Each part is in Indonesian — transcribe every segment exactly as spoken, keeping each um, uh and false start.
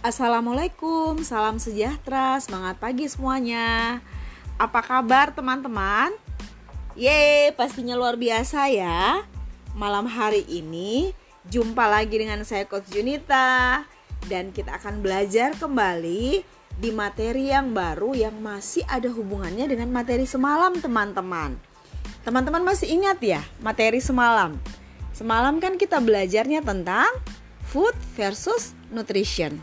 Assalamualaikum, salam sejahtera, semangat pagi semuanya. Apa kabar teman-teman? Yeay, pastinya luar biasa ya. Malam hari ini jumpa lagi dengan saya Coach Junita, dan kita akan belajar kembali di materi yang baru yang masih ada hubungannya dengan materi semalam teman-teman. Teman-teman masih ingat ya materi semalam? Semalam kan kita belajarnya tentang food versus nutrition.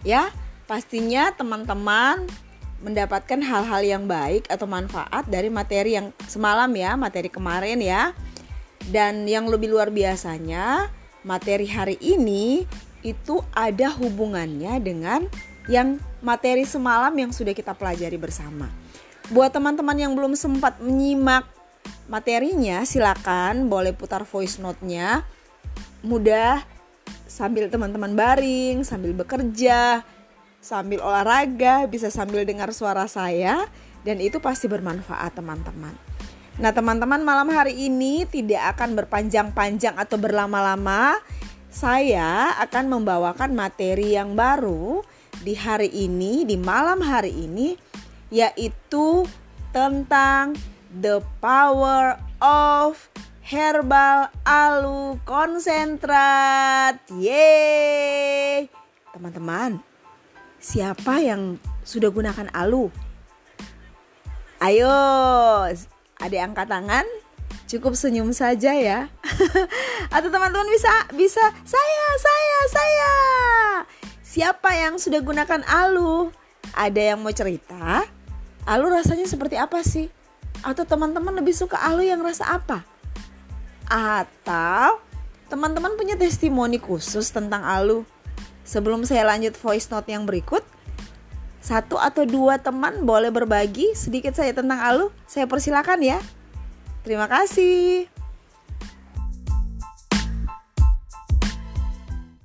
Ya, pastinya teman-teman mendapatkan hal-hal yang baik atau manfaat dari materi yang semalam ya, materi kemarin ya. Dan yang lebih luar biasanya, materi hari ini itu ada hubungannya dengan yang materi semalam yang sudah kita pelajari bersama. Buat teman-teman yang belum sempat menyimak materinya, silakan boleh putar voice note-nya. Mudah sambil teman-teman baring, sambil bekerja, sambil olahraga, bisa sambil dengar suara saya, dan itu pasti bermanfaat teman-teman. Nah, teman-teman, malam hari ini tidak akan berpanjang-panjang atau berlama-lama. Saya akan membawakan materi yang baru di hari ini, di malam hari ini, yaitu tentang The Power of Herbal Alu Konsentrat. Yeay! Teman-teman, siapa yang sudah gunakan alu? Ayo, ada yang angkat tangan? Cukup senyum saja ya. Atau teman-teman bisa bisa saya, saya, saya. Siapa yang sudah gunakan alu? Ada yang mau cerita? Alu rasanya seperti apa sih? Atau teman-teman lebih suka alu yang rasa apa? Atau teman-teman punya testimoni khusus tentang alu? Sebelum saya lanjut voice note yang berikut, satu atau dua teman boleh berbagi sedikit saja tentang alu. Saya persilakan ya. Terima kasih.